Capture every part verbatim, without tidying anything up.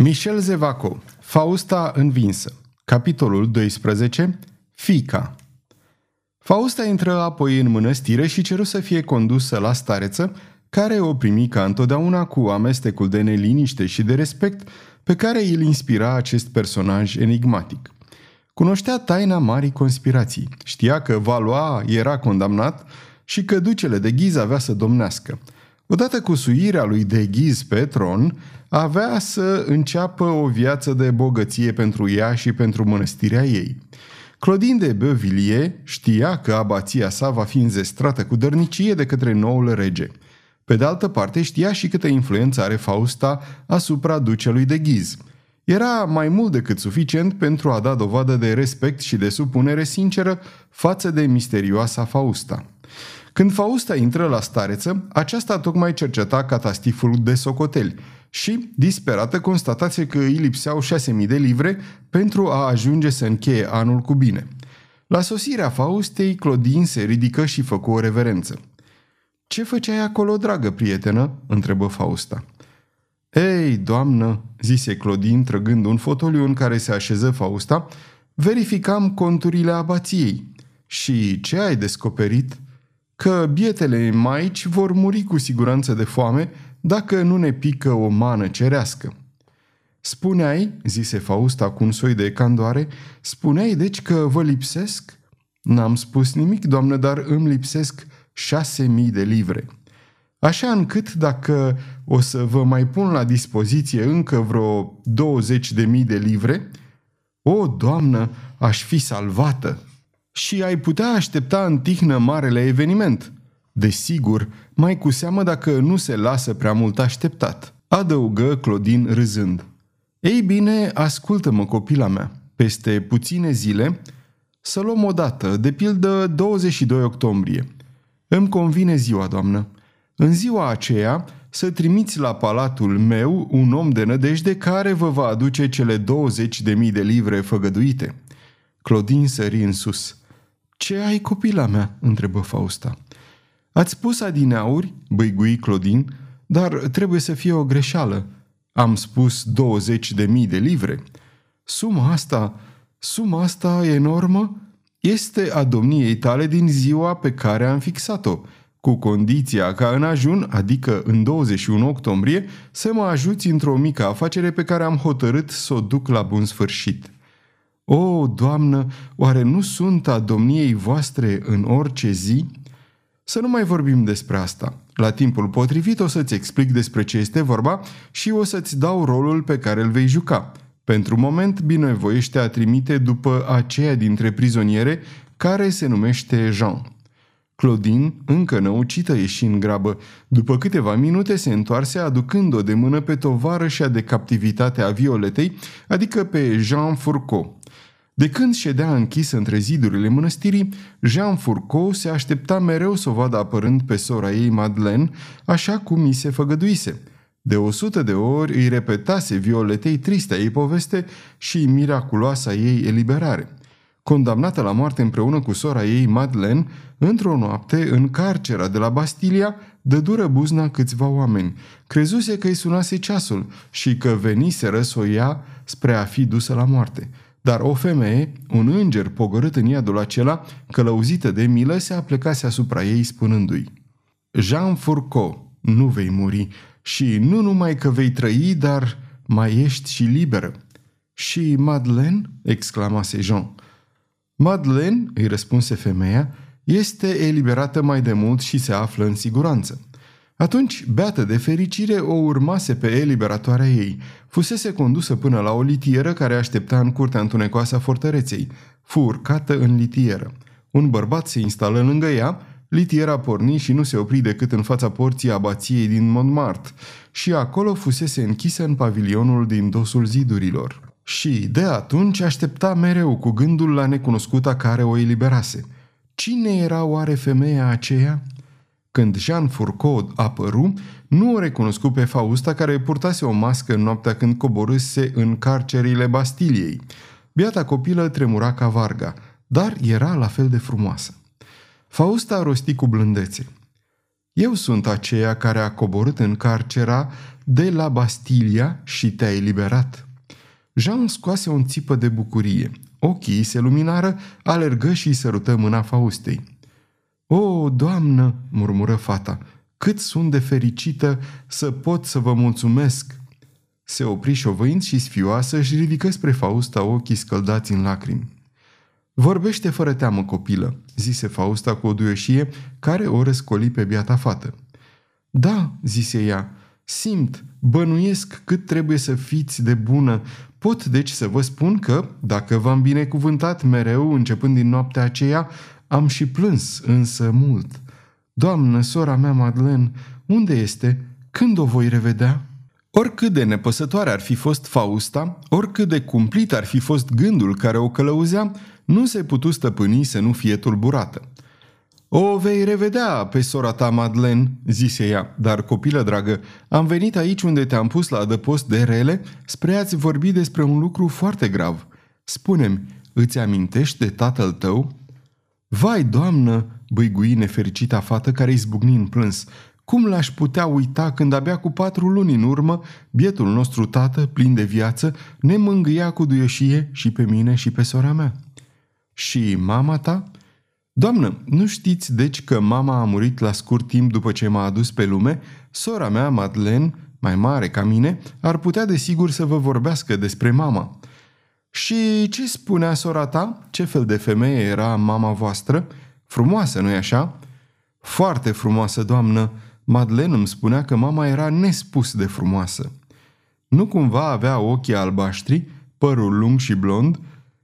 Michel Zevaco, Fausta învinsă. Capitolul doisprezece. Fica. Fausta intră apoi în mănăstire și ceru să fie condusă la stareță, care o primi ca întotdeauna cu amestecul de neliniște și de respect pe care îl inspira acest personaj enigmatic. Cunoștea taina marii conspirații, știa că Valois era condamnat și că ducele de Guise avea să domnească. Odată cu suirea lui de Guise pe tron, avea să înceapă o viață de bogăție pentru ea și pentru mănăstirea ei. Claudine de Beauvilliers știa că abația sa va fi înzestrată cu dărnicie de către noul rege. Pe de altă parte, știa și câtă influență are Fausta asupra ducelui de Guise. Era mai mult decât suficient pentru a da dovadă de respect și de supunere sinceră față de misterioasa Fausta. Când Fausta intră la stareță, aceasta tocmai cerceta catastiful de socoteli și, disperată, constatase că îi lipseau șase mii de livre pentru a ajunge să încheie anul cu bine. La sosirea Faustei, Claudine se ridică și făcu o reverență. „Ce făceai acolo, dragă prietenă?" întrebă Fausta. „Ei, doamnă," zise Claudine, trăgând un fotoliu în care se așeză Fausta, „verificam conturile abației." „Și ce ai descoperit?" „Că bietele maici vor muri cu siguranță de foame dacă nu ne pică o mană cerească." „Spuneai," zise Fausta cu un soi de candoare, „spuneai deci că vă lipsesc?" „N-am spus nimic, doamnă, dar îmi lipsesc șase mii de livre. Așa încât dacă o să vă mai pun la dispoziție încă vreo douăzeci de mii de livre, o, doamnă, aș fi salvată. Și ai putea aștepta în tihnă marele eveniment. Desigur, mai cu seamă dacă nu se lasă prea mult așteptat," adăugă Claudine râzând. „Ei bine, ascultă-mă, copila mea, peste puține zile, să luăm o dată, de pildă douăzeci și doi octombrie. Îmi convine ziua, doamnă. În ziua aceea să trimiți la palatul meu un om de nădejde care vă va aduce cele douăzeci de mii de livre făgăduite." Claudine sări în sus. „Ce ai, copila mea?" întrebă Fausta. „Ați spus adineauri," băigui Claudine, „dar trebuie să fie o greșeală. Am spus douăzeci de mii de livre. Suma asta, suma asta enormă este a domniei tale din ziua pe care am fixat-o, cu condiția ca în ajun, adică în douăzeci și unu octombrie, să mă ajuți într-o mică afacere pe care am hotărât să o duc la bun sfârșit." „O, doamnă, oare nu sunt a domniei voastre în orice zi?" „Să nu mai vorbim despre asta. La timpul potrivit o să-ți explic despre ce este vorba și o să-ți dau rolul pe care îl vei juca. Pentru moment, binevoiește a trimite după aceea dintre prizoniere care se numește Jeanne." Claudine, încă năucită, ieși în grabă. După câteva minute se întoarse aducând-o de mână pe tovarășa de captivitate a Violetei, adică pe Jeanne Fourcaud. De când ședea închis între zidurile mănăstirii, Jeanne Fourcaud se aștepta mereu să o vadă apărând pe sora ei Madeleine, așa cum i se făgăduise. De o sută de ori îi repetase Violetei tristea ei poveste și miraculoasa ei eliberare. Condamnată la moarte împreună cu sora ei Madeleine, într-o noapte, în carcera de la Bastilia, dădură buzna câțiva oameni. Crezuse că îi sunase ceasul și că veniseră să o ia spre a fi dusă la moarte. Dar o femeie, un înger pogorât în iadul acela, călăuzită de milă, se aplecase asupra ei spunându-i: „Jeanne Fourcaud, nu vei muri și nu numai că vei trăi, dar mai ești și liberă." „Și Madeleine?" exclamase Jean. „Madeleine," îi răspunse femeia, „este eliberată mai de mult și se află în siguranță." Atunci, beată de fericire, o urmase pe eliberatoarea ei. Fusese condusă până la o litieră care aștepta în curtea întunecoasă a fortăreței. Fu urcată în litieră. Un bărbat se instală lângă ea, litiera porni și nu se opri decât în fața porții abației din Montmartre și acolo fusese închisă în pavilionul din dosul zidurilor. Și, de atunci, aștepta mereu cu gândul la necunoscuta care o eliberase. Cine era oare femeia aceea? Când Jeanne Fourcaud apăru, nu o recunoscu pe Fausta, care purtase o mască în noaptea când coborâse în carcerile Bastiliei. Biata copilă tremura ca varga, dar era la fel de frumoasă. Fausta rosti cu blândețe: Eu sunt aceea care a coborât în carcera de la Bastilia și te-a eliberat." Jean scoase o țipă de bucurie. Ochii se luminară, alergă și-i sărută mâna Faustei. "O, doamnă," murmură fata, "cât sunt de fericită să pot să vă mulțumesc." Se opri șovăind și sfioasă își ridică spre Fausta ochii scăldați în lacrimi. "Vorbește fără teamă, copilă," zise Fausta cu o duioșie care o răscoli pe biata fată. "Da," zise ea, "simt, bănuiesc cât trebuie să fiți de bună. Pot deci să vă spun că, dacă v-am binecuvântat mereu, începând din noaptea aceea, am și plâns, însă mult. Doamnă, sora mea Madeleine, unde este? Când o voi revedea?" Oricât de nepăsătoare ar fi fost Fausta, oricât de cumplit ar fi fost gândul care o călăuzea, nu se putu stăpâni să nu fie tulburată. "O vei revedea pe sora ta, Madeleine," zise ea, "dar, copilă dragă, am venit aici unde te-am pus la adăpost de rele spre a-ți vorbi despre un lucru foarte grav. Spune-mi, îți amintești de tatăl tău?" "Vai, doamnă," bâigui nefericita fată care izbucni în plâns, "cum l-aș putea uita când abia cu patru luni în urmă, bietul nostru tată, plin de viață, ne mângâia cu duioșie și pe mine și pe sora mea." "Și mama ta?" "Doamnă, nu știți deci că mama a murit la scurt timp după ce m-a adus pe lume? Sora mea, Madeleine, mai mare ca mine, ar putea desigur să vă vorbească despre mama." "Și ce spunea sora ta? Ce fel de femeie era mama voastră? Frumoasă, nu-i așa?" "Foarte frumoasă, doamnă. Madeleine îmi spunea că mama era nespus de frumoasă." "Nu cumva avea ochii albaștri, părul lung și blond?"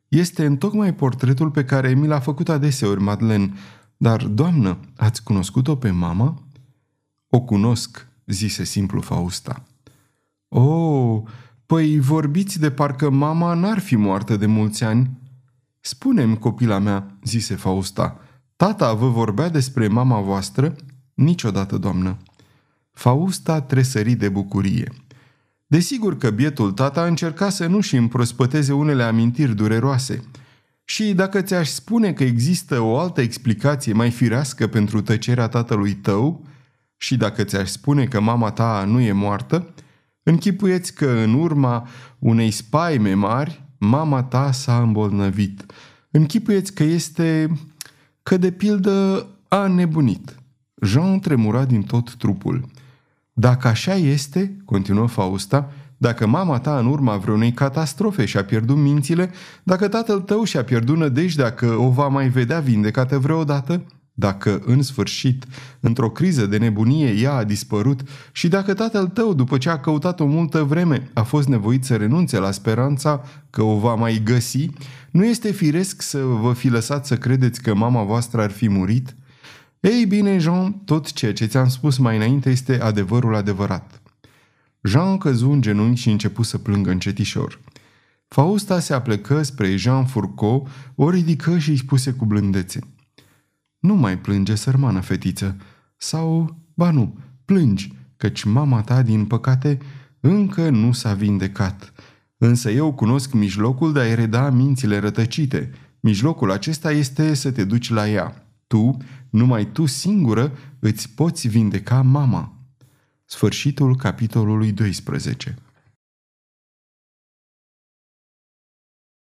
"Este întocmai portretul pe care mi l-a făcut adeseori Madeleine. Dar, doamnă, ați cunoscut-o pe mama?" "O cunosc," zise simplu Fausta. "Oh, păi vorbiți de parcă mama n-ar fi moartă de mulți ani." "Spune-mi, copila mea," zise Fausta, "tata vă vorbea despre mama voastră?" "Niciodată, doamnă." Fausta tresări de bucurie. Desigur că bietul tata încerca să nu-și împrospăteze unele amintiri dureroase. "Și dacă ți-aș spune că există o altă explicație mai firească pentru tăcerea tatălui tău, și dacă ți-aș spune că mama ta nu e moartă, închipuieți că în urma unei spaime mari, mama ta s-a îmbolnăvit. Închipuieți că este... că de pildă a nebunit." Jean tremura din tot trupul. "Dacă așa este," continuă Fausta, "dacă mama ta în urma vreunei catastrofe și-a pierdut mințile, dacă tatăl tău și-a pierdut nădejdea că o va mai vedea vindecată vreodată, dacă, în sfârșit, într-o criză de nebunie ea a dispărut și dacă tatăl tău, după ce a căutat-o multă vreme, a fost nevoit să renunțe la speranța că o va mai găsi, nu este firesc să vă fi lăsat să credeți că mama voastră ar fi murit? Ei bine, Jean, tot ceea ce ți-am spus mai înainte este adevărul adevărat." Jean căzu în genunchi și începu să plângă încetișor. Fausta se aplecă spre Jeanne Fourcaud, o ridică și îi spuse cu blândețe: "Nu mai plânge, sărmană fetiță, sau, ba nu, plângi, căci mama ta, din păcate, încă nu s-a vindecat. Însă eu cunosc mijlocul de a-i reda mințile rătăcite. Mijlocul acesta este să te duci la ea. Tu, numai tu singură, îți poți vindeca mama." Sfârșitul capitolului doisprezece.